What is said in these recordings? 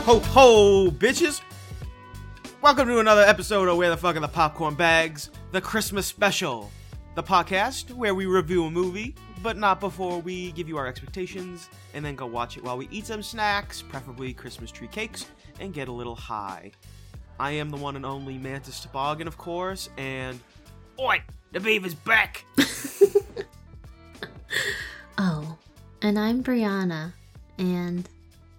ho, ho, bitches! Welcome to another episode of Where the Fuck Are the Popcorn Bags, the Christmas Special, the podcast where we review a movie, but not before we give you our expectations, and then go watch it while we eat some snacks, preferably Christmas tree cakes, and get a little high. I am the one and only Mantis Toboggan, of course, and... Oi! The beaver's back! Oh, and I'm Brianna, and...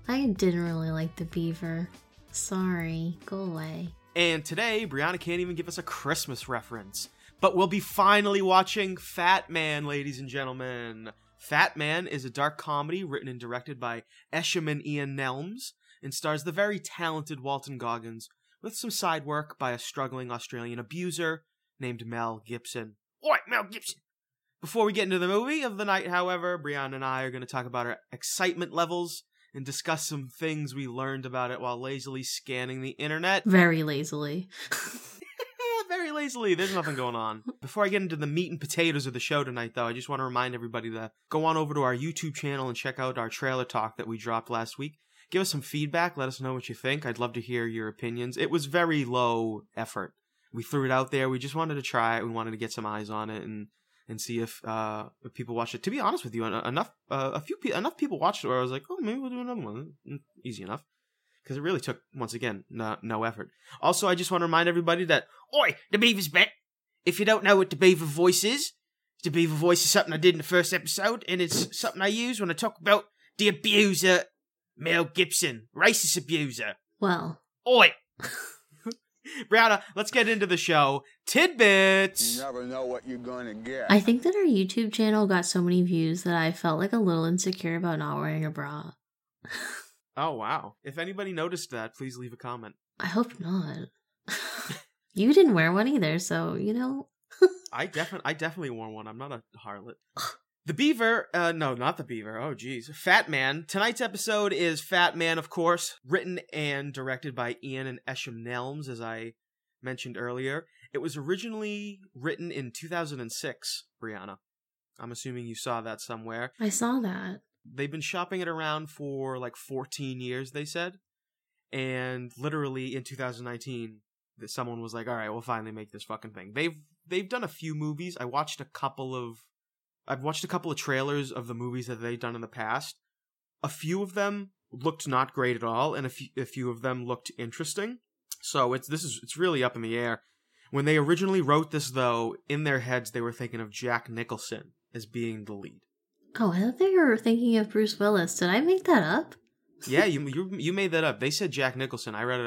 I didn't really like the beaver. Sorry, go away. And today, Brianna can't even give us a Christmas reference. But we'll be finally watching Fat Man, ladies and gentlemen. Fat Man is a dark comedy written and directed by Eshom and Ian Nelms and stars the very talented Walton Goggins with some side work by a struggling Australian abuser named Mel Gibson. Oi, Mel Gibson! Before we get into the movie of the night, however, Brianna and I are going to talk about our excitement levels and discuss some things we learned about it while lazily scanning the internet. Very lazily. Very lazily. There's nothing going on. Before I get into the meat and potatoes of the show tonight, though, I just want to remind everybody to go on over to our YouTube channel and check out our trailer talk that we dropped last week. Give us some feedback. Let us know what you think. I'd love to hear your opinions. It was very low effort. We threw it out there. We just wanted to try it. We wanted to get some eyes on it and see if people watch it. To be honest with you, enough people watched it where I was like, oh, maybe we'll do another one. Easy enough. Because it really took, once again, no effort. Also, I just want to remind everybody that, oi, the beaver's back. If you don't know what the beaver voice is something I did in the first episode, and it's something I use when I talk about the abuser, Mel Gibson, racist abuser. Well. Oi. Brianna, let's get into the show. Tidbits! You never know what you're going to get. I think that our YouTube channel got so many views that I felt like a little insecure about not wearing a bra. Oh, wow. If anybody noticed that, please leave a comment. I hope not. You didn't wear one either, so, you know. I definitely wore one. I'm not a harlot. The Beaver, no, not The Beaver, oh geez, Fat Man. Tonight's episode is Fat Man, of course, written and directed by Ian and Eshom Nelms, as I mentioned earlier. It was originally written in 2006, Brianna. I'm assuming you saw that somewhere. I saw that. They've been shopping it around for like 14 years, they said, and literally in 2019, someone was like, all right, we'll finally make this fucking thing. They've done a few movies. I've watched a couple of trailers of the movies that they've done in the past. A few of them looked not great at all, and a few of them looked interesting. So it's really up in the air. When they originally wrote this, though, in their heads they were thinking of Jack Nicholson as being the lead. Oh, I thought they were thinking of Bruce Willis. Did I make that up? Yeah, you made that up. They said Jack Nicholson. I read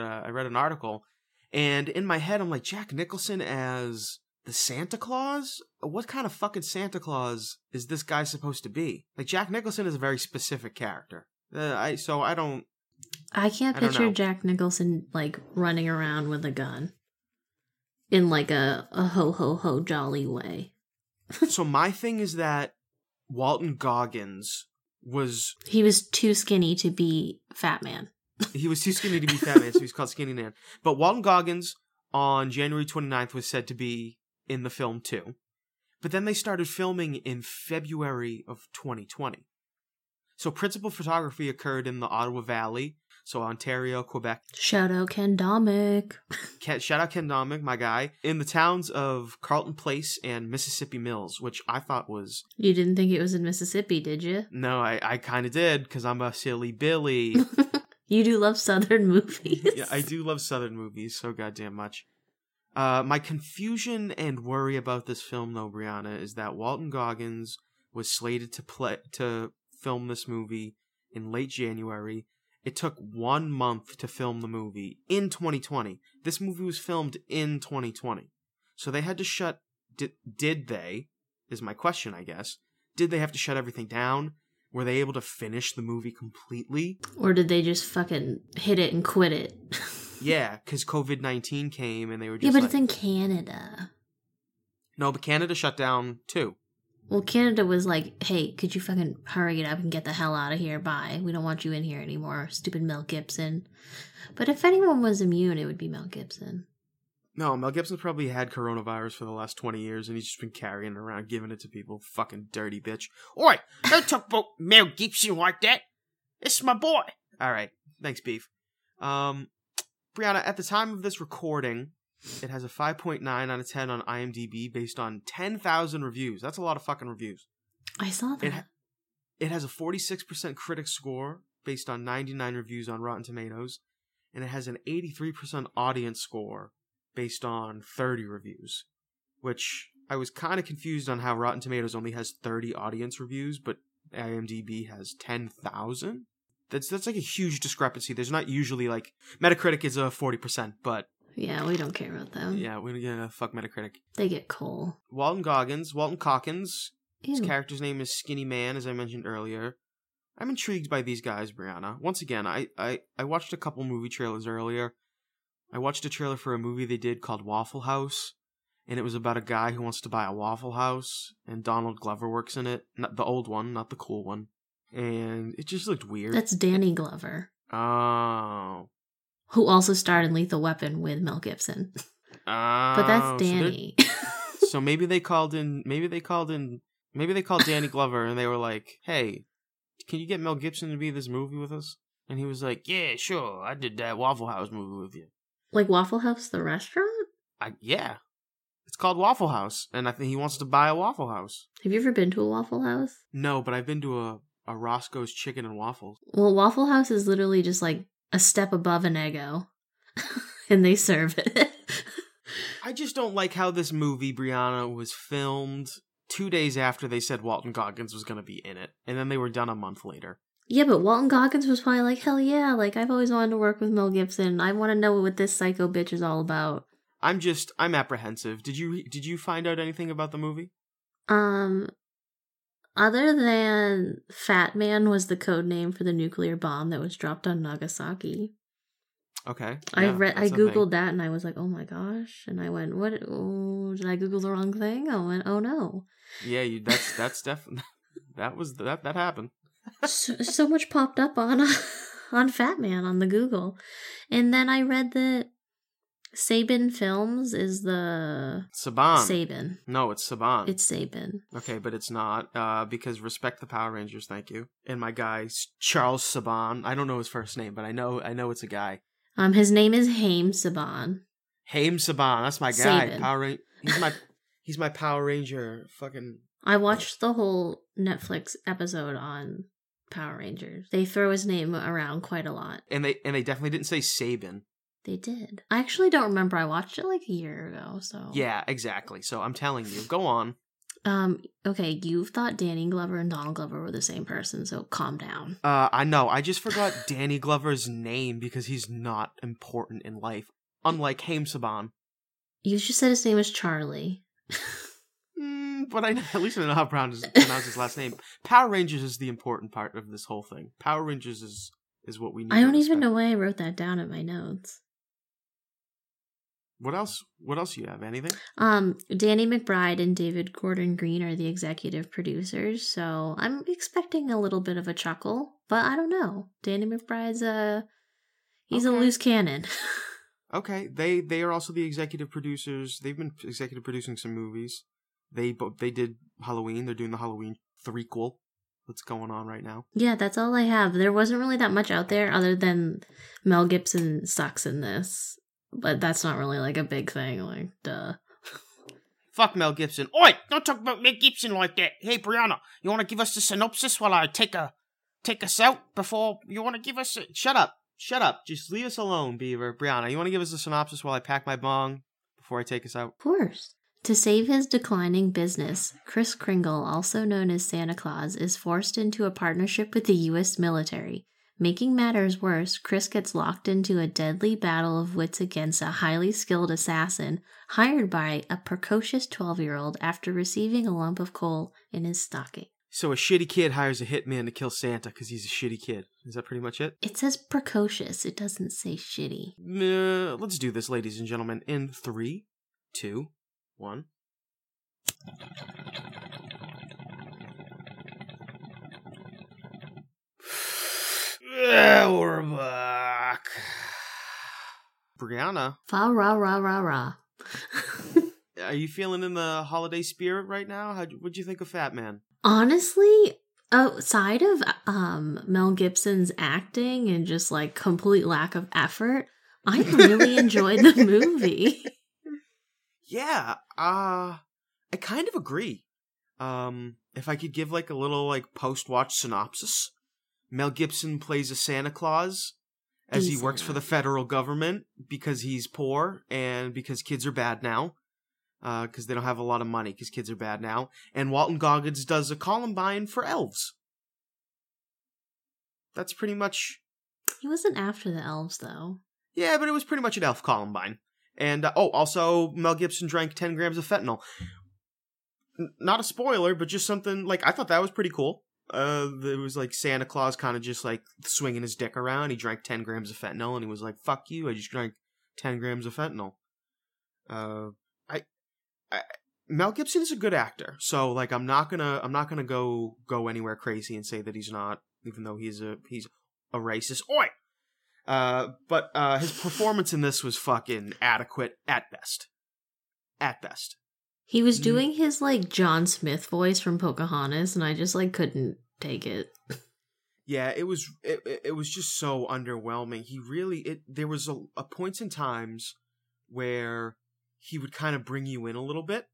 an article, and in my head I'm like, Jack Nicholson as the Santa Claus? What kind of fucking Santa Claus is this guy supposed to be? Like, Jack Nicholson is a very specific character. I can't picture Jack Nicholson, like, running around with a gun. In, like, a ho-ho-ho jolly way. So my thing is that Walton Goggins was... He was too skinny to be Fat Man. He was too skinny to be Fat Man, so he's called Skinny Man. But Walton Goggins, on January 29th, was said to be in the film too. But then they started filming in February of 2020. So principal photography occurred in the Ottawa Valley, so Ontario, Quebec. Shout out Ken Domick. Shout out Ken Domick, my guy. In the towns of Carleton Place and Mississippi Mills, which I thought was... You didn't think it was in Mississippi, did you? No, I kind of did, because I'm a silly Billy. You do love Southern movies. Yeah, I do love Southern movies so goddamn much. My confusion and worry about this film, though, Brianna, is that Walton Goggins was slated to film this movie in late January. It took 1 month to film the movie in 2020. This movie was filmed in 2020. So they had to shut... Did they, is my question, I guess. Did they have to shut everything down? Were they able to finish the movie completely? Or did they just fucking hit it and quit it? Yeah, because COVID-19 came and they were just... Yeah, but like, it's in Canada. No, but Canada shut down too. Well, Canada was like, hey, could you fucking hurry it up and get the hell out of here? Bye. We don't want you in here anymore, stupid Mel Gibson. But if anyone was immune, it would be Mel Gibson. No, Mel Gibson's probably had coronavirus for the last 20 years, and he's just been carrying it around, giving it to people. Fucking dirty bitch. Oi, don't talk about Mel Gibson like that. It's my boy. All right. Thanks, Beef. Brianna, at the time of this recording, it has a 5.9 out of 10 on IMDb based on 10,000 reviews. That's a lot of fucking reviews. I saw that. It has a 46% critic score based on 99 reviews on Rotten Tomatoes, and it has an 83% audience score based on 30 reviews, which I was kind of confused on how Rotten Tomatoes only has 30 audience reviews, but IMDb has 10,000. That's like a huge discrepancy. There's not usually like... Metacritic is a 40%, but... Yeah, we don't care about them. Yeah, we don't get fuck Metacritic. They get coal. Walton Goggins. His character's name is Skinny Man, as I mentioned earlier. I'm intrigued by these guys, Brianna. Once again, I watched a couple movie trailers earlier. I watched a trailer for a movie they did called Waffle House, and it was about a guy who wants to buy a Waffle House, and Donald Glover works in it. Not the old one, not the cool one. And it just looked weird. That's Danny Glover. Oh. Who also starred in Lethal Weapon with Mel Gibson. Oh. But that's Danny. So maybe they called Danny Glover and they were like, hey, can you get Mel Gibson to be in this movie with us? And he was like, yeah, sure. I did that Waffle House movie with you. Like Waffle House, the restaurant? Yeah. It's called Waffle House, and I think he wants to buy a Waffle House. Have you ever been to a Waffle House? No, but I've been to a Roscoe's Chicken and Waffles. Well, Waffle House is literally just like a step above an Eggo, and they serve it. I just don't like how this movie, Brianna, was filmed 2 days after they said Walton Goggins was going to be in it, and then they were done a month later. Yeah, but Walton Goggins was probably like, hell yeah, like, I've always wanted to work with Mel Gibson. I want to know what this psycho bitch is all about. I'm apprehensive. Did you find out anything about the movie? Other than Fat Man was the code name for the nuclear bomb that was dropped on Nagasaki. Okay. Yeah, I Googled that and I was like, oh my gosh. And I went, what? Oh, did I Google the wrong thing? I went, oh no. Yeah, that's definitely, that happened. so much popped up on Fat Man on the Google. And then I read that Saban Films is the... Saban. No, it's Saban. It's Saban. Okay, but it's not, because respect the Power Rangers, thank you. And my guy, Charles Saban, I don't know his first name, but I know it's a guy. His name is Haim Saban. Haim Saban, that's my guy. Saban. He's my Power Ranger fucking... I watched the whole Netflix episode on Power Rangers. They throw his name around quite a lot. And they definitely didn't say Saban. They did. I actually don't remember. I watched it like a year ago, so... Yeah, exactly. So I'm telling you. Go on. Okay, you thought Danny Glover and Donald Glover were the same person, so calm down. I know. I just forgot Danny Glover's name because he's not important in life. Unlike Haim Saban. You just said his name was Charlie. But at least I know how Brown pronounce his last name. Power Rangers is the important part of this whole thing. Power Rangers is what we need. I don't even know why I wrote that down in my notes. What else do you have? Anything? Danny McBride and David Gordon Green are the executive producers, so I'm expecting a little bit of a chuckle, but I don't know. Danny McBride's a loose cannon. Okay. They are also the executive producers. They've been executive producing some movies. They did Halloween. They're doing the Halloween threequel. That's going on right now. Yeah, that's all I have. There wasn't really that much out there other than Mel Gibson sucks in this. But that's not really like a big thing. Like, duh. Fuck Mel Gibson. Oi, don't talk about Mel Gibson like that. Hey, Brianna, you want to give us the synopsis while I take us out before you want to give us a... Shut up. Shut up. Just leave us alone, Beaver. Brianna, you want to give us a synopsis while I pack my bong before I take us out? Of course. To save his declining business, Kris Kringle, also known as Santa Claus, is forced into a partnership with the U.S. military. Making matters worse, Kris gets locked into a deadly battle of wits against a highly skilled assassin hired by a precocious 12-year-old after receiving a lump of coal in his stocking. So a shitty kid hires a hitman to kill Santa because he's a shitty kid. Is that pretty much it? It says precocious. It doesn't say shitty. Let's do this, ladies and gentlemen, in 3, 2... 1. We're back. Brianna. Fa ra ra ra ra. Are you feeling in the holiday spirit right now? What'd you think of Fat Man? Honestly, Outside of Mel Gibson's acting and just like complete lack of effort, I really enjoyed the movie. Yeah, I kind of agree. If I could give like a little like post-watch synopsis, Mel Gibson plays a Santa Claus as he works for the federal government because he's poor and because kids are bad now. Because they don't have a lot of money, because kids are bad now. And Walton Goggins does a Columbine for elves. That's pretty much... He wasn't after the elves, though. Yeah, but it was pretty much an elf Columbine. And, also, Mel Gibson drank 10 grams of fentanyl. Not a spoiler, but just something, like, I thought that was pretty cool. It was, like, Santa Claus kind of just, like, swinging his dick around. He drank 10 grams of fentanyl, and he was like, fuck you, I just drank 10 grams of fentanyl. Mel Gibson is a good actor, so like I'm not gonna go anywhere crazy and say that he's not, even though he's a racist. Oi, but his performance in this was fucking adequate at best. At best, he was doing his like John Smith voice from Pocahontas, and I just like couldn't take it. Yeah, it was just so underwhelming. He really there was a points in times where he would kind of bring you in a little bit.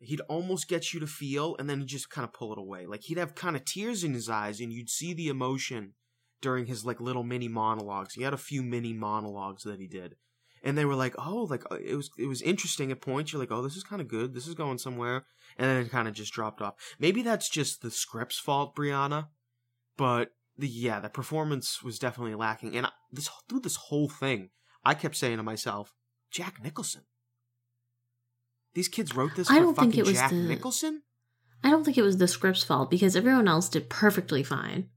He'd almost get you to feel, and then he'd just kind of pull it away. Like, he'd have kind of tears in his eyes, and you'd see the emotion during his, like, little mini monologues. He had a few mini monologues that he did. And they were like, oh, like, it was interesting at points. You're like, oh, this is kind of good. This is going somewhere. And then it kind of just dropped off. Maybe that's just the script's fault, Brianna. But, the performance was definitely lacking. And through this whole thing, I kept saying to myself, Jack Nicholson. These kids wrote this for fucking Jack Nicholson? I don't think it was the script's fault, because everyone else did perfectly fine.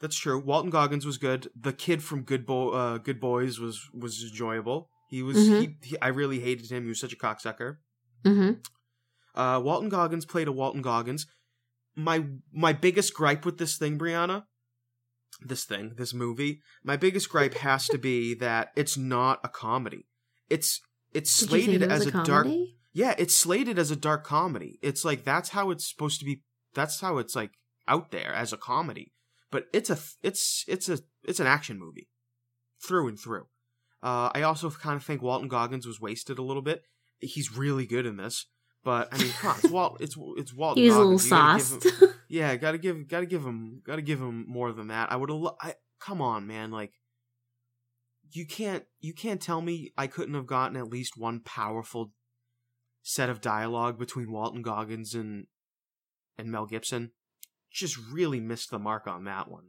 That's true. Walton Goggins was good. The kid from Good Boys was enjoyable. He was. Mm-hmm. I really hated him. He was such a cocksucker. Mm-hmm. Walton Goggins played a Walton Goggins. My biggest gripe with this thing, Brianna, this movie, my biggest gripe has to be that it's not a comedy. It's slated as a dark, yeah. It's slated as a dark comedy. It's like that's how it's supposed to be. That's how it's like out there as a comedy. But it's an action movie, through and through. I also kind of think Walton Goggins was wasted a little bit. He's really good in this, but I mean, come on, it's Walton. He's Goggins. A little sauced. Yeah, gotta give him more than that. Come on, man, like. You can't tell me I couldn't have gotten at least one powerful set of dialogue between Walton Goggins and Mel Gibson. Just really missed the mark on that one.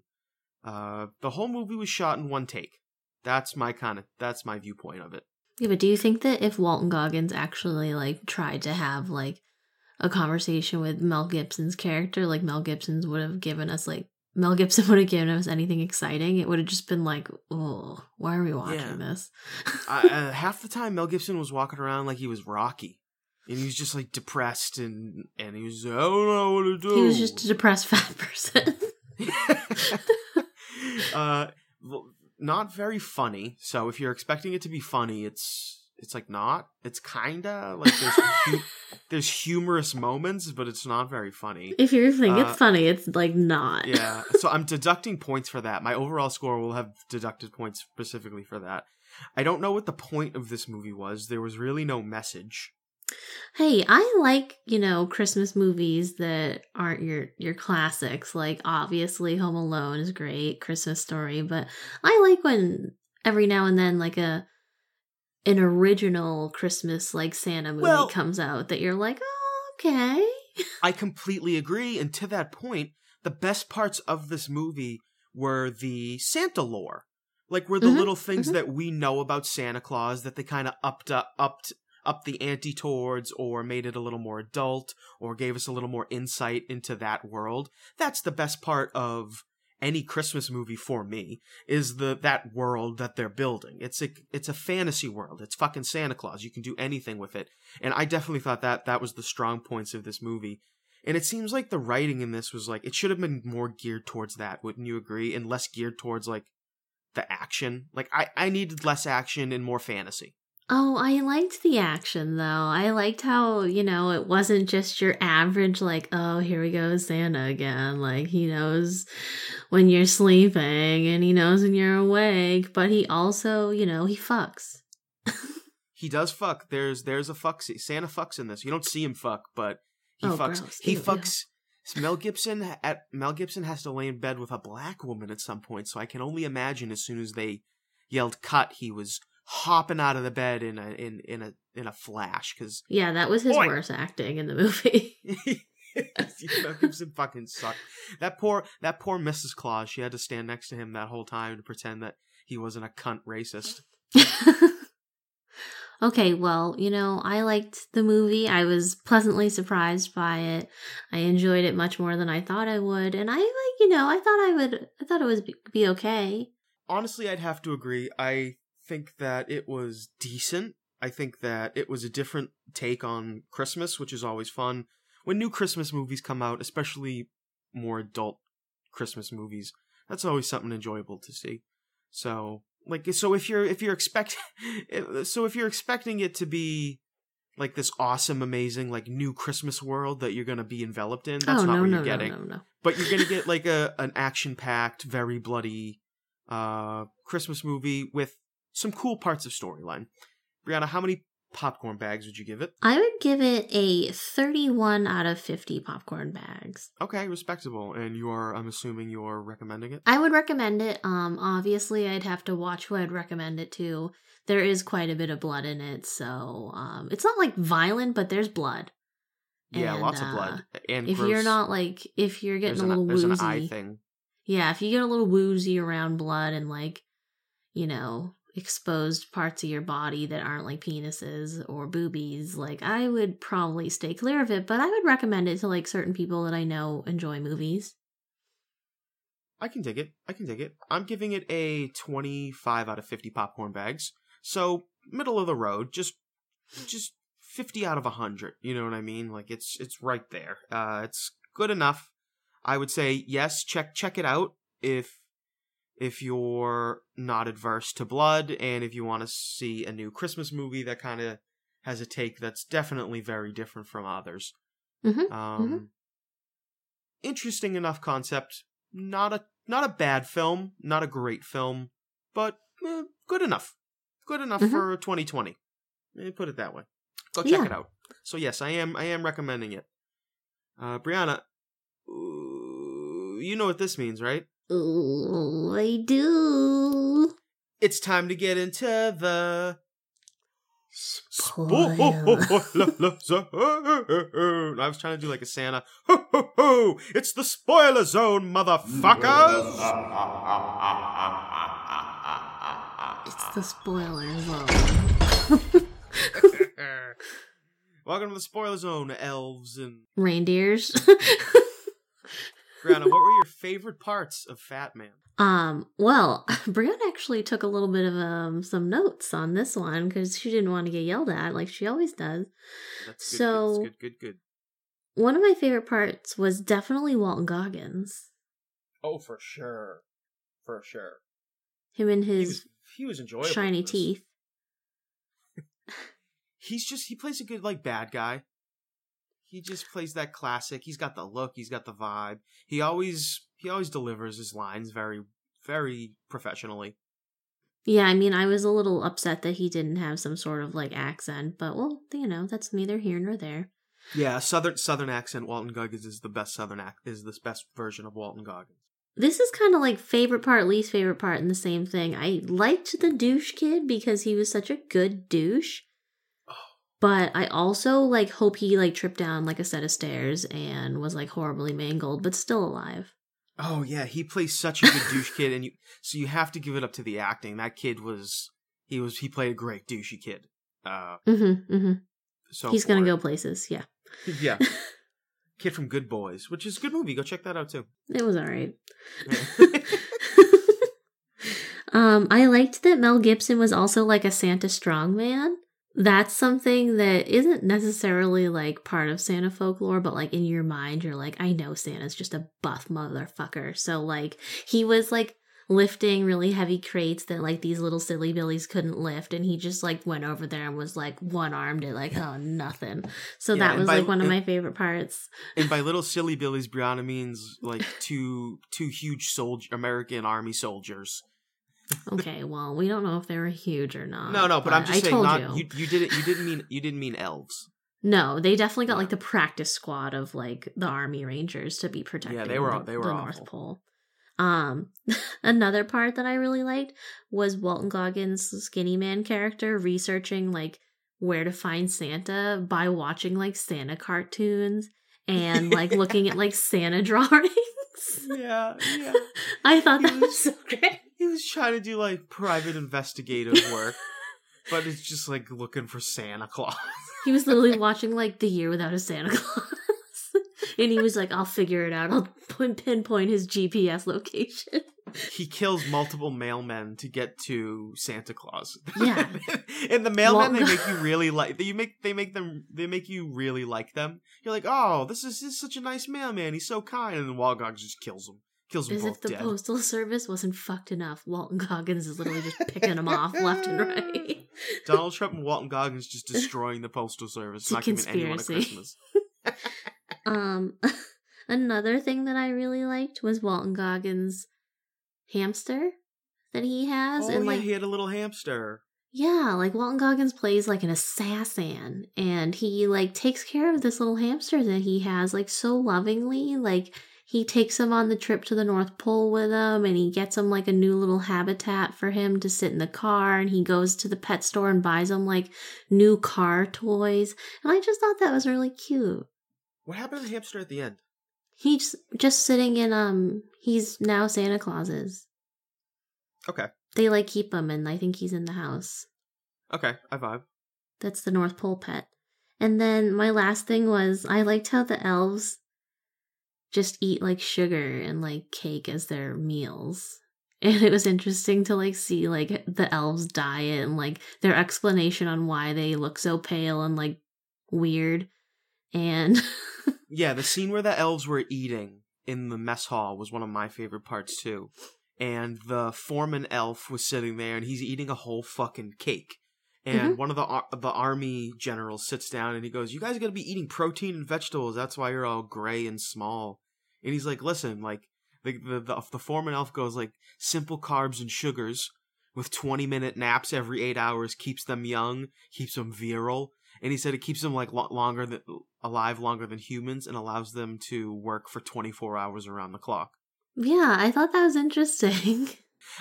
The whole movie was shot in one take. That's my viewpoint of it. Yeah, but do you think that if Walton Goggins actually like tried to have like a conversation with Mel Gibson's character, like Mel Gibson would have given us anything exciting? It would have just been like, oh, why are we watching this? Half the time, Mel Gibson was walking around like he was Rocky. And he was just, like, depressed, and he was, I don't know what to do. He was just a depressed fat person. Not very funny. So if you're expecting it to be funny, it's like, not. It's kind of, like, there's humorous moments, but it's not very funny. If you think it's funny, it's, like, not. Yeah, so I'm deducting points for that. My overall score will have deducted points specifically for that. I don't know what the point of this movie was. There was really no message. Hey, I like, Christmas movies that aren't your classics. Like, obviously, Home Alone is great, Christmas Story, but I like when every now and then, like, an original Christmas like Santa movie comes out that you're like, oh, okay. I completely agree. And to that point, the best parts of this movie were the Santa lore. Like were the little things that we know about Santa Claus that they kind of upped the ante towards, or made it a little more adult, or gave us a little more insight into that world. That's the best part of any Christmas movie for me, is that world that they're building. It's a fantasy world. It's fucking Santa Claus. You can do anything with it. And I definitely thought that was the strong points of this movie. And it seems like the writing in this was like, it should have been more geared towards that, wouldn't you agree? And less geared towards like the action. Like I needed less action and more fantasy. Oh, I liked the action, though. I liked how, you know, it wasn't just your average, like, oh, here we go, Santa again. Like, he knows when you're sleeping and he knows when you're awake, but he also, you know, he fucks. He does fuck. There's a fuck. Santa fucks in this. You don't see him fuck, but he fucks. Gross. He fucks. Mel Gibson has to lay in bed with a black woman at some point, so I can only imagine as soon as they yelled cut, he was hopping out of the bed in a flash. Cause, yeah, that was his worst acting in the movie. Mel Gibson fucking sucked. That poor Mrs. Claus, she had to stand next to him that whole time to pretend that he wasn't a cunt racist. Okay, well, you know, I liked the movie. I was pleasantly surprised by it. I enjoyed it much more than I thought I would. And I, like, you know, I thought it would be okay. Honestly, I'd have to agree. I think that it was decent. I think that it was a different take on Christmas, which is always fun. When new Christmas movies come out, especially more adult Christmas movies, that's always something enjoyable to see. So... like, so if you're expecting it to be like this awesome, amazing, like new Christmas world that you're going to be enveloped in, that's not what you're getting. No. But you're going to get like an action-packed, very bloody Christmas movie with some cool parts of storyline. Brianna, how many popcorn bags would you give it? I would give it a 31 out of 50 popcorn bags. Okay, respectable. And I'm assuming you're recommending it? I would recommend it. Obviously, I'd have to watch who I'd recommend it to. There is quite a bit of blood in it, so it's not like violent, but there's blood. Yeah, and lots of blood. And if gross, you're not like, if you're getting a little woozy. There's an eye thing. Yeah, if you get a little woozy around blood and like, you know, exposed parts of your body that aren't like penises or boobies, like I would probably stay clear of it, but I would recommend it to like certain people that I know enjoy movies. I can dig it. I'm giving it a 25 out of 50 popcorn bags. So middle of the road, just 50 out of 100. You know what I mean? Like it's right there. It's good enough. I would say yes, check it out if you're not adverse to blood and if you want to see a new Christmas movie that kind of has a take that's definitely very different from others. Mm-hmm. Interesting enough concept. Not a bad film, not a great film, but good enough mm-hmm. for 2020. Let me put it that way. Go check it out. So yes, I am recommending it. Brianna, you know what this means, right? Ooh, I do. It's time to get into the spoiler. Zone. I was trying to do like a Santa. Ho, ho, ho. It's the spoiler zone, motherfuckers. It's the spoiler zone. Welcome to the spoiler zone, elves and reindeers. Brianna, what were your favorite parts of Fat Man? Well, Brianna actually took a little bit of some notes on this one because she didn't want to get yelled at like she always does. That's good, so good. One of my favorite parts was definitely Walton Goggins. Oh, for sure. Him and his he was enjoyable shiny teeth. He plays a good like bad guy. He just plays that classic. He's got the look. He's got the vibe. He always delivers his lines very, very professionally. Yeah, I mean, I was a little upset that he didn't have some sort of like accent, but well, you know, that's neither here nor there. Yeah, southern accent. Walton Goggins is the best best version of Walton Goggins. This is kind of like favorite part, least favorite part, and the same thing. I liked the douche kid because he was such a good douche. But I also, like, hope he, like, tripped down, like, a set of stairs and was, like, horribly mangled, but still alive. Oh, yeah. He plays such a good douche kid, and you have to give it up to the acting. That kid he played a great douchey kid. So he's going to go places, yeah. Yeah. Kid from Good Boys, which is a good movie. Go check that out, too. It was all right. I liked that Mel Gibson was also, like, a Santa strongman. That's something that isn't necessarily, like, part of Santa folklore, but, like, in your mind, you're like, I know Santa's just a buff motherfucker. So, like, he was, like, lifting really heavy crates that like these little silly billies couldn't lift, and he just like went over there and was like one-armed it, like oh nothing. So that was like one of my favorite parts. And by little silly billies, Brianna means like two huge American army soldiers. Okay, well, we don't know if they were huge or not. No, but I'm just saying you didn't mean elves. No, they definitely got like the practice squad of like the Army Rangers to be protecting they were the North Pole. Another part that I really liked was Walton Goggins' skinny man character researching like where to find Santa by watching like Santa cartoons and like looking at like Santa drawings. Yeah. I thought that was so great. He was trying to do like private investigative work, but it's just like looking for Santa Claus. He was literally watching like The Year Without a Santa Claus. And he was like, I'll figure it out. I'll pinpoint his GPS location. He kills multiple mailmen to get to Santa Claus. Yeah. And the mailmen, they make you really like them. You're like, oh, this is such a nice mailman. He's so kind. And then Walton Goggins just kills him. Kills them. As both if the dead. Postal service wasn't fucked enough, Walton Goggins is literally just picking them off left and right. Donald Trump and Walton Goggins just destroying the postal service. It's not giving anyone a Christmas. Another thing that I really liked was Walton Goggins' hamster that he has. He had a little hamster. Yeah, like Walton Goggins plays like an assassin, and he like takes care of this little hamster that he has like so lovingly. Like he takes him on the trip to the North Pole with him, and he gets him like a new little habitat for him to sit in the car, and he goes to the pet store and buys him like new car toys. And I just thought that was really cute. What happened to the hamster at the end? He's just sitting in, he's now Santa Claus's. Okay. They, like, keep him, and I think he's in the house. Okay, I vibe. That's the North Pole pet. And then my last thing was, I liked how the elves just eat, like, sugar and, like, cake as their meals. And it was interesting to, like, see, like, the elves' diet and, like, their explanation on why they look so pale and, like, weird. And yeah, the scene where the elves were eating in the mess hall was one of my favorite parts too. And the foreman elf was sitting there, and he's eating a whole fucking cake. And one of the army generals sits down, and he goes, "You guys are gonna be eating protein and vegetables. That's why you're all gray and small." And he's like, "Listen, like the foreman elf goes like simple carbs and sugars with 20-minute naps every 8 hours keeps them young, keeps them virile." And he said it keeps them like longer than humans and allows them to work for 24 hours around the clock. Yeah, I thought that was interesting.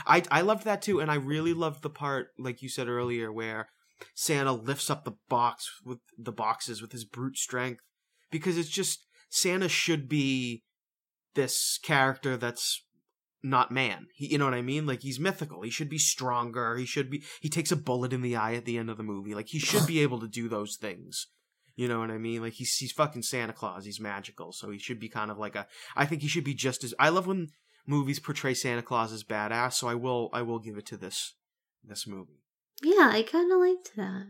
I loved that too, and I really loved the part, like you said earlier, where Santa lifts up the boxes with his brute strength, because it's just Santa should be this character that's not man. You know what I mean? Like, he's mythical. He should be stronger. He takes a bullet in the eye at the end of the movie. Like, he should be able to do those things. You know what I mean? Like, he's fucking Santa Claus. He's magical. So he should be kind of like I think he should be just as, I love when movies portray Santa Claus as badass. So I will give it to this movie. Yeah, I kind of liked that.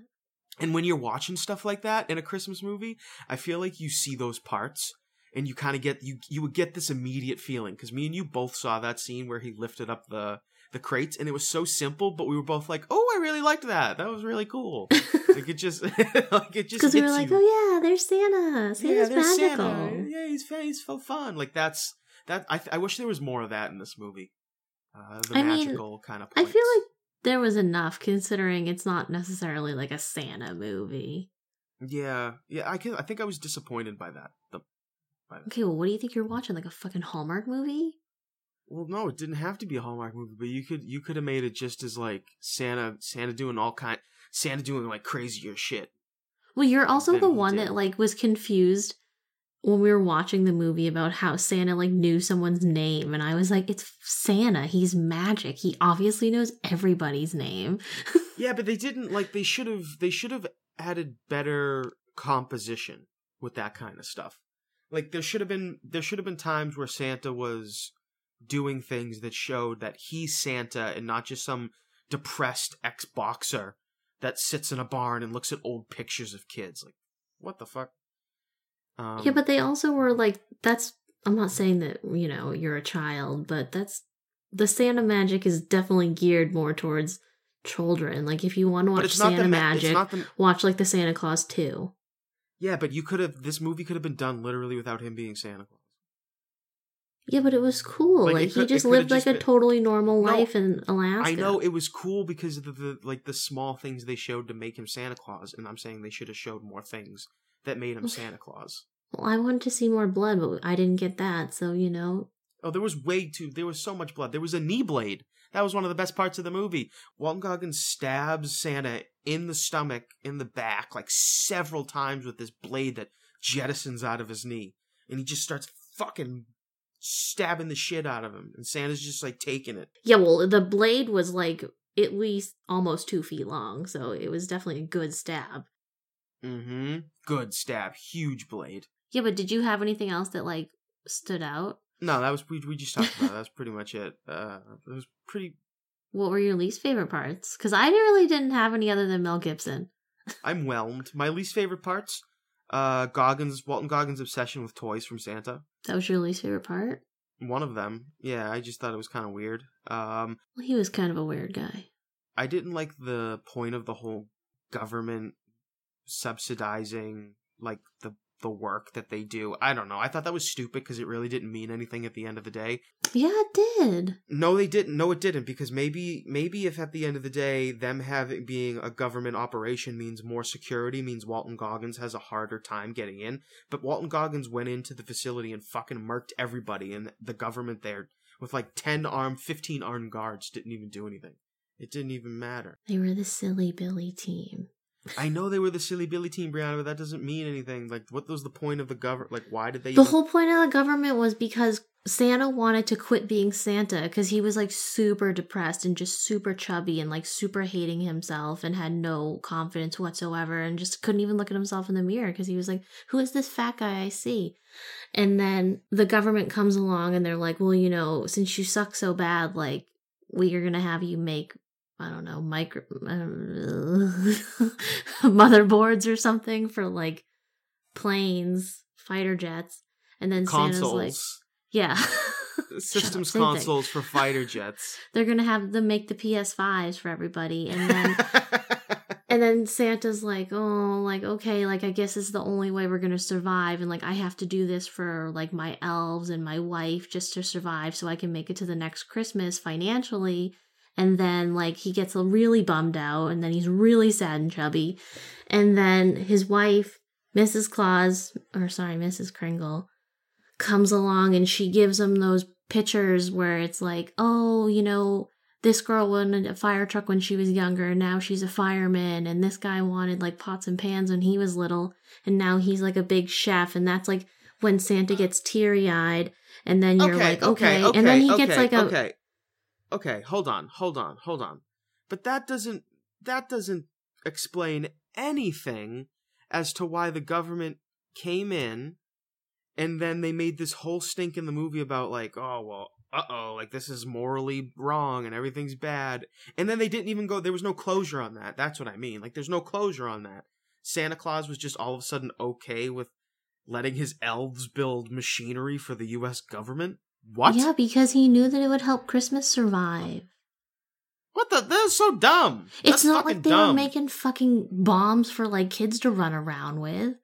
And when you're watching stuff like that in a Christmas movie, I feel like you see those parts. And you kind of get, you would get this immediate feeling, because me and you both saw that scene where he lifted up the crates, and it was so simple, but we were both like, oh, I really liked that. That was really cool. Like, it just, like, it just, because we were like, oh yeah, there's Santa. Santa's magical. Santa. Yeah, he's so fun. Like, that's, that, I wish there was more of that in this movie. Kind of points. I feel like there was enough, considering it's not necessarily like a Santa movie. Yeah, I think I was disappointed by that. Okay, well, what do you think you're watching? Like a fucking Hallmark movie? Well, no, it didn't have to be a Hallmark movie, but you could have made it just as like Santa doing like crazier shit. Well, you're also the one that like was confused when we were watching the movie about how Santa like knew someone's name, and I was like, it's Santa. He's magic. He obviously knows everybody's name. Yeah, but they didn't, like, they should have added better composition with that kind of stuff. Like, there should have been times where Santa was doing things that showed that he's Santa and not just some depressed ex-boxer that sits in a barn and looks at old pictures of kids. Like, what the fuck? Yeah, but they also were like, I'm not saying that, you know, you're a child, but that's the Santa magic is definitely geared more towards children. Like, if you want to watch Santa magic, watch, like, the Santa Claus 2. Yeah, but you could have, this movie could have been done literally without him being Santa Claus. Yeah, but it was cool. Like he just lived like a totally normal life in Alaska. I know it was cool because of the small things they showed to make him Santa Claus, and I'm saying they should have showed more things that made him Santa Claus. Well, I wanted to see more blood, but I didn't get that, so, you know. Oh, there was so much blood. There was a knee blade. That was one of the best parts of the movie. Walton Goggins stabs Santa in the stomach, in the back, like several times with this blade that jettisons out of his knee. And he just starts fucking stabbing the shit out of him, and Santa's just like taking it. Yeah, well, the blade was like at least almost 2 feet long, so it was definitely a good stab. Mm-hmm. Good stab. Huge blade. Yeah, but did you have anything else that like stood out? No, that was we just talked about it. That's pretty much it. It was pretty. What were your least favorite parts? Because I really didn't have any other than Mel Gibson. I'm whelmed. My least favorite parts. Walton Goggins' obsession with toys from Santa. That was your least favorite part? One of them. Yeah, I just thought it was kind of weird. Well, he was kind of a weird guy. I didn't like the point of the whole government subsidizing, like, the work that they do. I don't know. I thought that was stupid because it really didn't mean anything at the end of the day. Yeah, it did. No, they didn't. No, it didn't, because maybe if at the end of the day them having being a government operation means more security, means Walton Goggins has a harder time getting in. But Walton Goggins went into the facility and fucking murked everybody, and the government there with like 15 armed guards didn't even do anything. It didn't even matter. They were the silly Billy team. I know they were the silly Billy team, Brianna, but that doesn't mean anything. Like, what was the point of the government? Like, why did they... The whole point of the government was because Santa wanted to quit being Santa because he was, like, super depressed and just super chubby and, like, super hating himself and had no confidence whatsoever and just couldn't even look at himself in the mirror because he was like, who is this fat guy I see? And then the government comes along and they're like, well, you know, since you suck so bad, like, we are going to have you make... I don't know, motherboards or something for, like, planes, fighter jets, and then consoles. Santa's like, yeah. Systems consoles for fighter jets. They're going to have them make the PS5s for everybody, and then... And then Santa's like, oh, like, okay, like, I guess it's the only way we're going to survive. And, like, I have to do this for, like, my elves and my wife just to survive so I can make it to the next Christmas financially. And then, like, he gets really bummed out, and then he's really sad and chubby. And then his wife, Mrs. Kringle, comes along and she gives him those pictures where it's like, oh, you know, this girl wanted a fire truck when she was younger, and now she's a fireman, and this guy wanted, like, pots and pans when he was little, and now he's, like, a big chef, and that's, like, when Santa gets teary-eyed, and then you're okay. And then he gets, like, a... Okay, hold on. But that doesn't explain anything as to why the government came in and then they made this whole stink in the movie about like, oh, well, like this is morally wrong and everything's bad. And then they didn't even go, there was no closure on that. That's what I mean. Like there's no closure on that. Santa Claus was just all of a sudden okay with letting his elves build machinery for the U.S. government. What? Yeah, because he knew that it would help Christmas survive. What the? They're so dumb. It's not like they were making fucking bombs for, like, kids to run around with.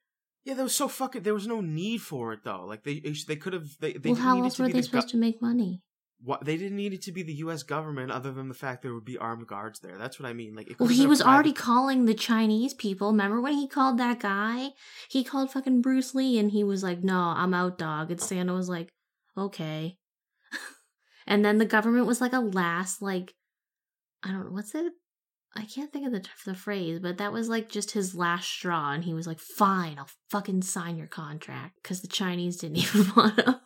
Yeah, there was so fucking... There was no need for it, though. Like, they could have... Well, how else were they supposed to make money? What? They didn't need it to be the U.S. government other than the fact there would be armed guards there. That's what I mean. Like, well, he was already calling the Chinese people. Remember when he called that guy? He called fucking Bruce Lee, and he was like, no, I'm out, dog. And Santa was like... okay. And then the government was like a last, like, I don't know, what's it? I can't think of the phrase, but that was like just his last straw, and he was like, fine, I'll fucking sign your contract, because the Chinese didn't even want him.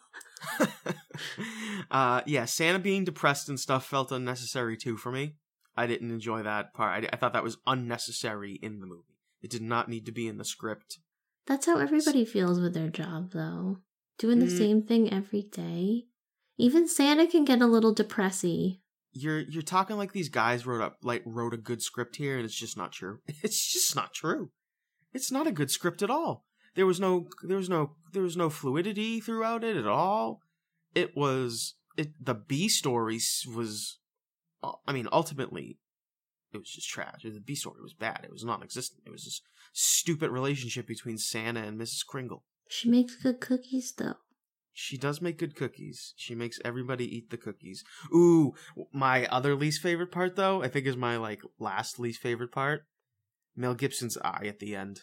Yeah, Santa being depressed and stuff felt unnecessary too for me. I didn't enjoy that part. I thought that was unnecessary in the movie. It did not need to be in the script. That's how everybody feels with their job, though. Doing the same thing every day. Even Santa can get a little depressy. You're talking like these guys wrote a good script here, and it's just not true. It's just not true. It's not a good script at all. There was no fluidity throughout it at all. It was the B story was, I mean, ultimately, it was just trash. The B story was bad. It was non-existent. It was this stupid relationship between Santa and Mrs. Kringle. She makes good cookies, though. She does make good cookies. She makes everybody eat the cookies. Ooh, my other least favorite part, though, I think is my, like, last least favorite part. Mel Gibson's eye at the end.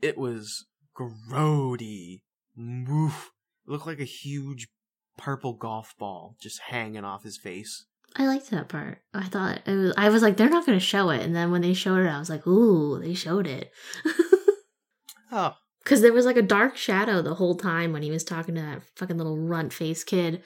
It was grody. Oof. It looked like a huge purple golf ball just hanging off his face. I liked that part. I thought it was, I was like, they're not going to show it. And then when they showed it, I was like, ooh, they showed it. Oh. Because there was like a dark shadow the whole time when he was talking to that fucking little runt-faced kid.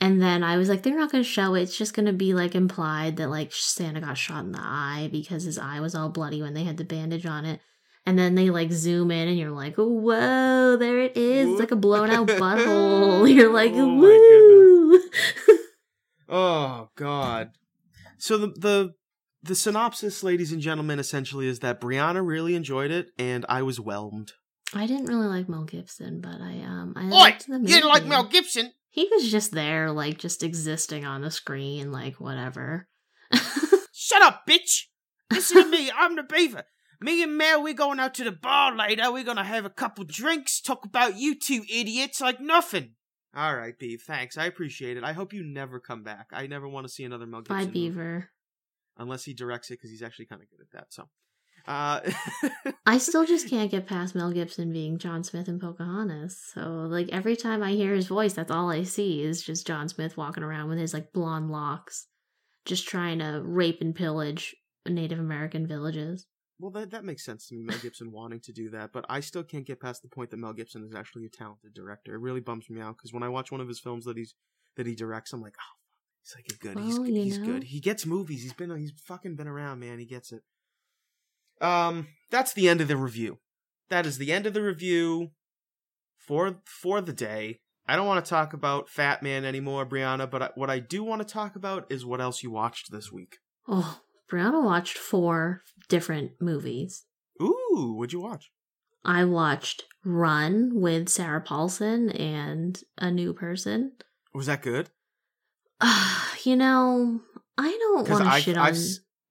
And then I was like, they're not going to show it. It's just going to be like implied that like Santa got shot in the eye because his eye was all bloody when they had the bandage on it. And then they like zoom in and you're like, whoa, there it is. It's like a blown out butthole. You're like, oh, woo. Oh, God. So the synopsis, ladies and gentlemen, essentially is that Brianna really enjoyed it and I was whelmed. I didn't really like Mel Gibson, but I liked the movie. You didn't like Mel Gibson? He was just there, like, just existing on the screen, like, whatever. Shut up, bitch! Listen to me, I'm the beaver. Me and Mel, we're going out to the bar later, we're gonna have a couple drinks, talk about you two idiots like nothing. Alright, Beav, thanks, I appreciate it. I hope you never come back. I never want to see another Mel Gibson. Bye, Beaver. Movie. Unless he directs it, because he's actually kind of good at that, so... I still just can't get past Mel Gibson being John Smith in Pocahontas. So, like, every time I hear his voice, that's all I see is just John Smith walking around with his, like, blonde locks, just trying to rape and pillage Native American villages. Well, that makes sense to me, Mel Gibson wanting to do that, but I still can't get past the point that Mel Gibson is actually a talented director. It really bums me out, because when I watch one of his films that he directs, I'm like, oh, he's like good, well, he's good. He gets movies, he's fucking been around, man, he gets it. That's the end of the review. That is the end of the review for the day. I don't want to talk about Fat Man anymore, Brianna, but what I do want to talk about is what else you watched this week. Oh, Brianna watched 4 different movies. Ooh, what'd you watch? I watched Run with Sarah Paulson and a new person. Was that good? You know, I don't want to shit on...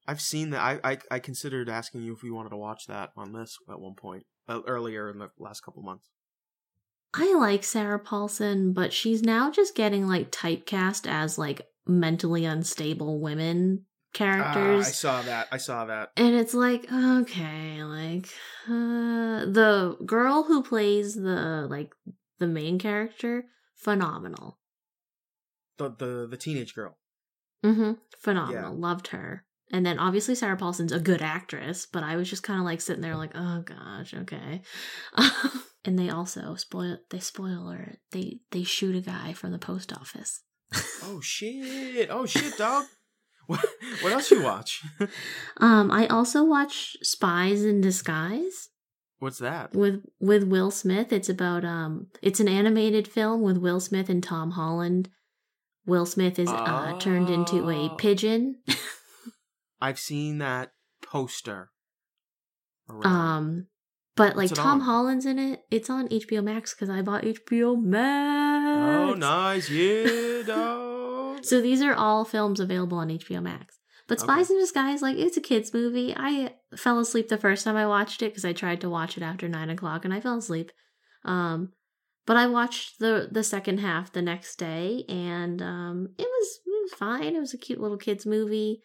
I've seen that. I considered asking you if we wanted to watch that on this at one point earlier in the last couple months. I like Sarah Paulson, but she's now just getting like typecast as like mentally unstable women characters. I saw that. And it's like, okay, like the girl who plays the main character, phenomenal. The teenage girl. Mm-hmm. Phenomenal. Yeah. Loved her. And then obviously Sarah Paulson's a good actress, but I was just kind of like sitting there like, oh gosh, okay. And they also spoiler it. They shoot a guy from the post office. Oh shit, dog. What else you watch? I also watched Spies in Disguise. What's that? With Will Smith. It's about it's an animated film with Will Smith and Tom Holland. Will Smith is turned into a pigeon. I've seen that poster around. But like Tom Holland's in it. It's on HBO Max because I bought HBO Max. Oh, nice. Yeah, dog. So these are all films available on HBO Max. But Spies in Disguise, like, it's a kid's movie. I fell asleep the first time I watched it because I tried to watch it after 9 o'clock and I fell asleep. But I watched the second half the next day and it was fine. It was a cute little kid's movie.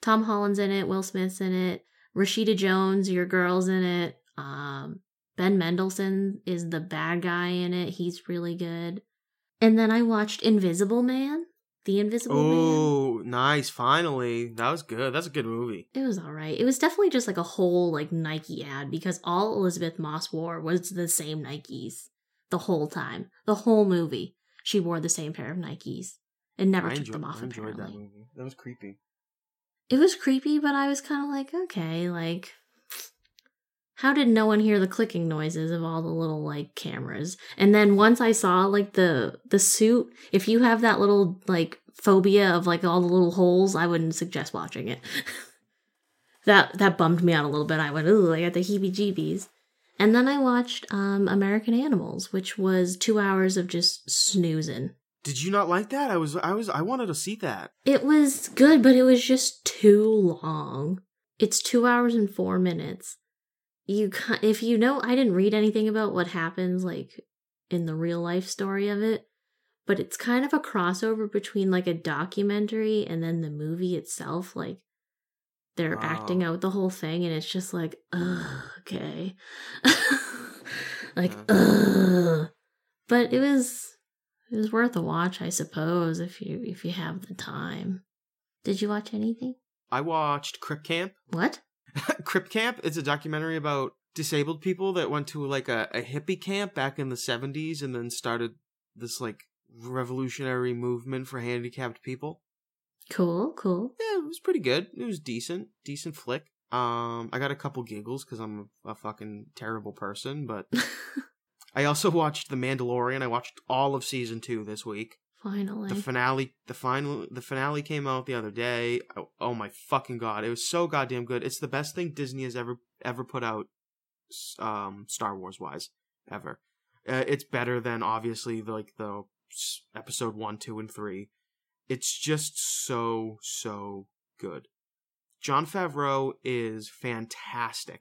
Tom Holland's in it, Will Smith's in it, Rashida Jones, your girl's in it, Ben Mendelsohn is the bad guy in it, he's really good. And then I watched The Invisible Man. Oh, nice, finally. That was good, that's a good movie. It was alright. It was definitely just like a whole like Nike ad because all Elizabeth Moss wore was the same Nikes the whole time. The whole movie, she wore the same pair of Nikes and never took them off apparently. I enjoyed that movie, that was creepy. It was creepy, but I was kind of like, okay, like, how did no one hear the clicking noises of all the little, like, cameras? And then once I saw, like, the suit, if you have that little, like, phobia of, like, all the little holes, I wouldn't suggest watching it. That bummed me out a little bit. I went, ooh, I got the heebie-jeebies. And then I watched American Animals, which was 2 hours of just snoozing. Did you not like that? I wanted to see that. It was good, but it was just too long. It's 2 hours and 4 minutes. I didn't read anything about what happens, like, in the real life story of it, but it's kind of a crossover between, like, a documentary and then the movie itself. Like, they're acting out the whole thing, and it's just like, ugh, okay. Like, ugh. But it was worth a watch, I suppose, if you have the time. Did you watch anything? I watched Crip Camp. What? Crip Camp is a documentary about disabled people that went to, like, a hippie camp back in the 70s and then started this, like, revolutionary movement for handicapped people. Cool. Yeah, it was pretty good. It was decent flick. I got a couple giggles because I'm a fucking terrible person, but I also watched The Mandalorian. I watched all of season 2 this week. Finally. The finale came out the other day. Oh my fucking god. It was so goddamn good. It's the best thing Disney has ever put out, Star Wars wise, ever. It's better than, obviously, the episode 1, 2, and 3. It's just so good. John Favreau is fantastic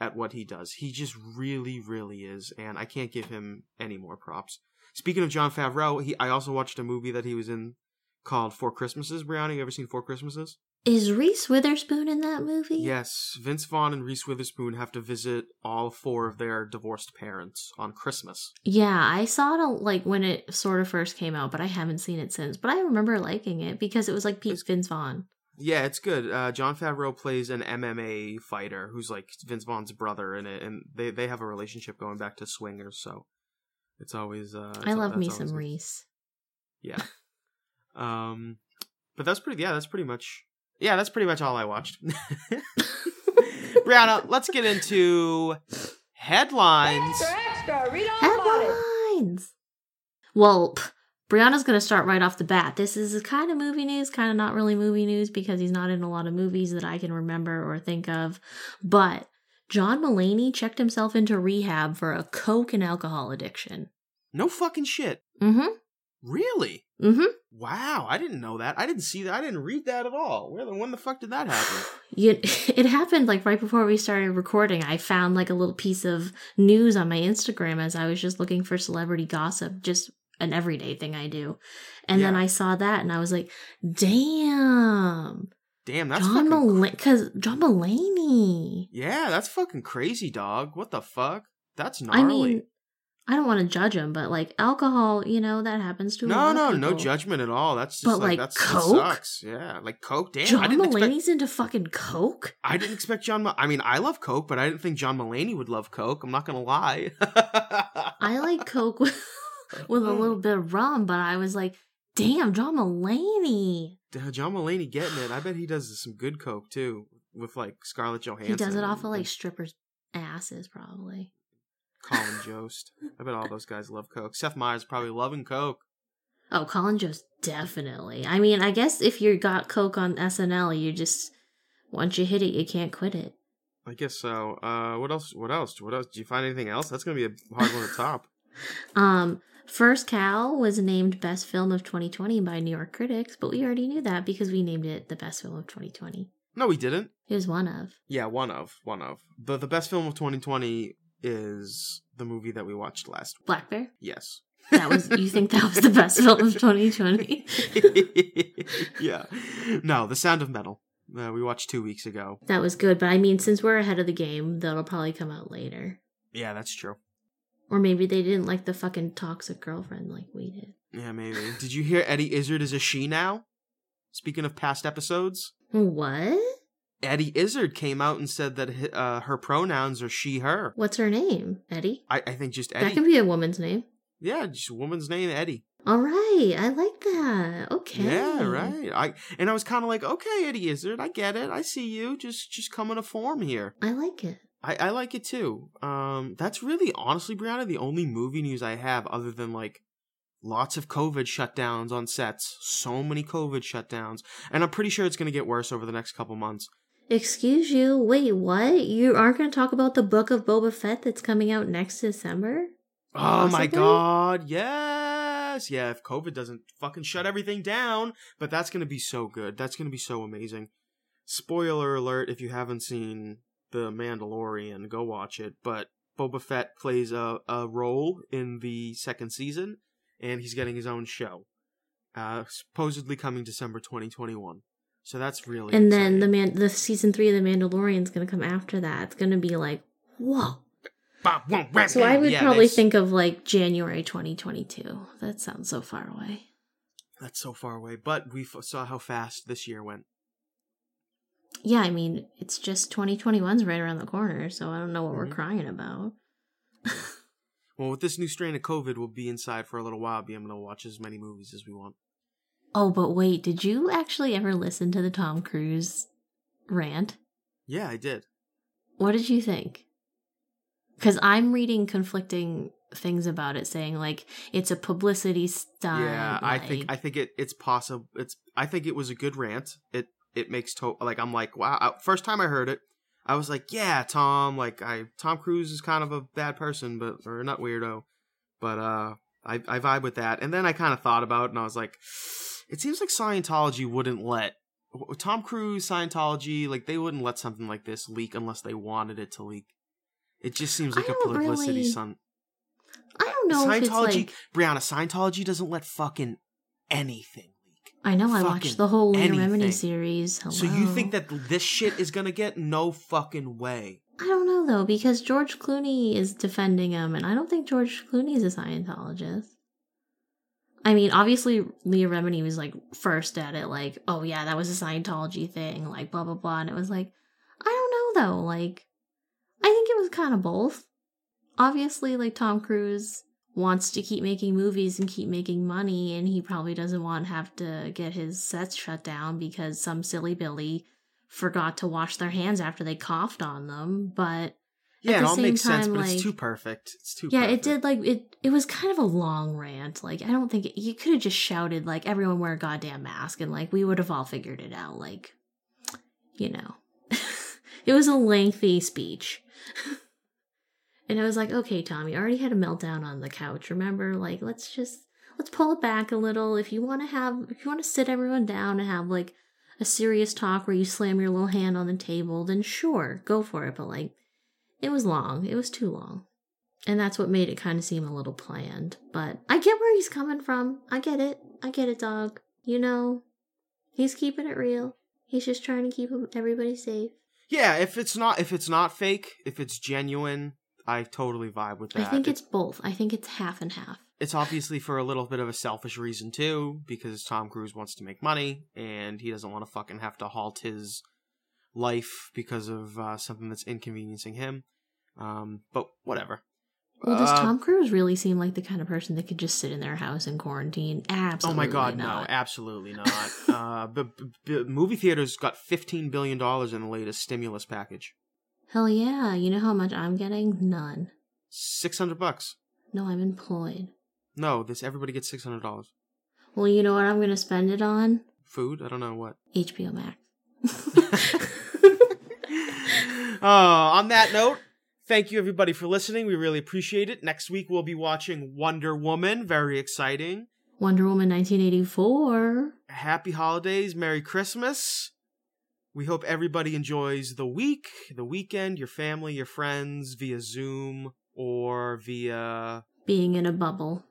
at what he does. He just really is, and I can't give him any more props. Speaking of John Favreau, I also watched a movie that he was in called Four Christmases. Brianna, you ever seen Four Christmases? Is Reese Witherspoon in that movie? Yes. Vince Vaughn and Reese Witherspoon have to visit all 4 of their divorced parents on Christmas. Yeah, I saw it when it sort of first came out, but I haven't seen it since. But I remember liking it because it was Vince Vaughn. Yeah, it's good. John Favreau plays an MMA fighter who's like Vince Vaughn's brother in it, and they have a relationship going back to Swingers, so... It's always... I love me some Reese. Yeah. But that's pretty much all I watched. Brianna, let's get into headlines. Extra, read all headlines! Well, Brianna's going to start right off the bat. This is kind of movie news, kind of not really movie news, because he's not in a lot of movies that I can remember or think of. But... John Mulaney checked himself into rehab for a coke and alcohol addiction. No fucking shit. Mm-hmm. Really? Mm-hmm. Wow, I didn't know that. I didn't see that. I didn't read that at all. When the fuck did that happen? It happened, right before we started recording. I found, a little piece of news on my Instagram as I was just looking for celebrity gossip, just an everyday thing I do. And then I saw that, and I was like, damn. Damn, that's John fucking... Because John Mulaney. Yeah, that's fucking crazy, dog. What the fuck? That's gnarly. I mean, I don't want to judge him, but, alcohol, that happens to a lot of people. No judgment at all. That's just, that's coke? That sucks. Yeah, coke, damn. John Mulaney's into fucking coke? I didn't expect I love coke, but I didn't think John Mulaney would love coke. I'm not gonna lie. I like coke with a little bit of rum, but I was like, damn, John Mulaney. John Mulaney getting it. I bet he does some good coke, too, with, Scarlett Johansson. He does it off of, strippers' asses, probably. Colin Jost. I bet all those guys love coke. Seth Meyers probably loving coke. Oh, Colin Jost, definitely. I mean, I guess if you got coke on SNL, you just, once you hit it, you can't quit it. I guess so. What else? Did you find anything else? That's going to be a hard one to top. First Cow was named Best Film of 2020 by New York critics, but we already knew that because we named it the Best Film of 2020. No, we didn't. It was one of. Yeah, one of. The Best Film of 2020 is the movie that we watched last week. Black Bear? Yes. You think that was the Best Film of 2020? Yeah. No, The Sound of Metal. We watched 2 weeks ago. That was good, but I mean, since we're ahead of the game, that'll probably come out later. Yeah, that's true. Or maybe they didn't like the fucking toxic girlfriend like we did. Yeah, maybe. Did you hear Eddie Izzard is a she now? Speaking of past episodes. What? Eddie Izzard came out and said that her pronouns are she, her. What's her name? Eddie? I think just Eddie. That can be a woman's name. Yeah, just a woman's name, Eddie. All right. I like that. Okay. Yeah, right. I was kind of like, okay, Eddie Izzard, I get it. I see you. Just come in a form here. I like it. I like it too. That's really, honestly, Brianna, the only movie news I have other than lots of COVID shutdowns on sets. So many COVID shutdowns. And I'm pretty sure it's going to get worse over the next couple months. Excuse you? Wait, what? You aren't going to talk about the Book of Boba Fett that's coming out next December? Oh, possibly? My God. Yes. yes, yeah, if COVID doesn't fucking shut everything down, but that's going to be so good. That's going to be so amazing. Spoiler alert, if you haven't seen The Mandalorian, go watch it, but Boba Fett plays a role in the second season, and he's getting his own show. Supposedly coming December 2021. So that's really And exciting. Then the season 3 of The Mandalorian's going to come after that. It's going to be like, whoa. So I would probably think of like January 2022. That sounds so far away. That's so far away. But we saw how fast this year went. Yeah, I mean, it's just 2021's right around the corner, so I don't know what we're crying about. Well, with this new strain of COVID, we'll be inside for a little while, be able to watch as many movies as we want. Oh, but wait, did you actually ever listen to the Tom Cruise rant? Yeah, I did. What did you think? Because I'm reading conflicting things about it, saying like it's a publicity stunt. Yeah, like... I think it was a good rant. It makes like I'm like, wow. First time I heard it, I was like, yeah, Tom. Like Tom Cruise is kind of a bad person, or a nut weirdo. But I vibe with that. And then I kind of thought about it, and I was like, it seems like Scientology wouldn't let Tom Cruise, Scientology, like they wouldn't let something like this leak unless they wanted it to leak. It just seems like a publicity stunt. I don't know. Scientology, if it's like... Brianna, Scientology doesn't let fucking anything. I know, I watched the whole Lean Remedy series. Hello. So you think that this shit is going to get no fucking way? I don't know, though, because George Clooney is defending him, and I don't think George Clooney is a Scientologist. I mean, obviously, Leah Remini was, like, first at it, like, oh, yeah, that was a Scientology thing, like, blah, blah, blah, and it was like, I don't know, though, like, I think it was kind of both. Obviously, like, Tom Cruise... wants to keep making movies and keep making money, and he probably doesn't want to have to get his sets shut down because some silly Billy forgot to wash their hands after they coughed on them. But yeah, it all makes sense, but it's too perfect. It's too perfect. Yeah, it did, like, it was kind of a long rant. Like, I don't think... you could have just shouted, like, everyone wear a goddamn mask, and, like, we would have all figured it out. Like, you know. It was a lengthy speech. And I was like, okay, Tom, you already had a meltdown on the couch, remember? Like, let's pull it back a little. If you want to sit everyone down and have, like, a serious talk where you slam your little hand on the table, then sure, go for it. But, like, it was long. It was too long. And that's what made it kind of seem a little planned. But I get where he's coming from. I get it. I get it, dog. You know, he's keeping it real. He's just trying to keep everybody safe. Yeah, if it's not fake, if it's genuine... I totally vibe with that. I think it's both. I think it's half and half. It's obviously for a little bit of a selfish reason, too, because Tom Cruise wants to make money, and he doesn't want to fucking have to halt his life because of something that's inconveniencing him. But whatever. Well, does Tom Cruise really seem like the kind of person that could just sit in their house in quarantine? Absolutely not. Oh my God, no. Absolutely not. But movie theaters got $15 billion in the latest stimulus package. Hell yeah. You know how much I'm getting? None. $600. No, I'm employed. No, everybody gets $600. Well, you know what I'm going to spend it on? Food? I don't know what. HBO Max. On that note, thank you everybody for listening. We really appreciate it. Next week we'll be watching Wonder Woman. Very exciting. Wonder Woman 1984. Happy holidays. Merry Christmas. We hope everybody enjoys the week, the weekend, your family, your friends, via Zoom, or via... being in a bubble.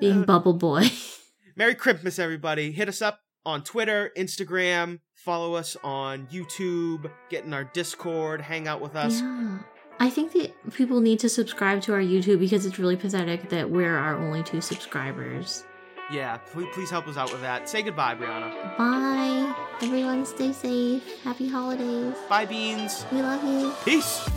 Being Bubble Boy. Merry Christmas, everybody. Hit us up on Twitter, Instagram, follow us on YouTube, get in our Discord, hang out with us. Yeah. I think that people need to subscribe to our YouTube because it's really pathetic that we're our only 2 subscribers. Yeah, please help us out with that. Say goodbye, Brianna. Bye. Everyone stay safe. Happy holidays. Bye, Beans. We love you. Peace.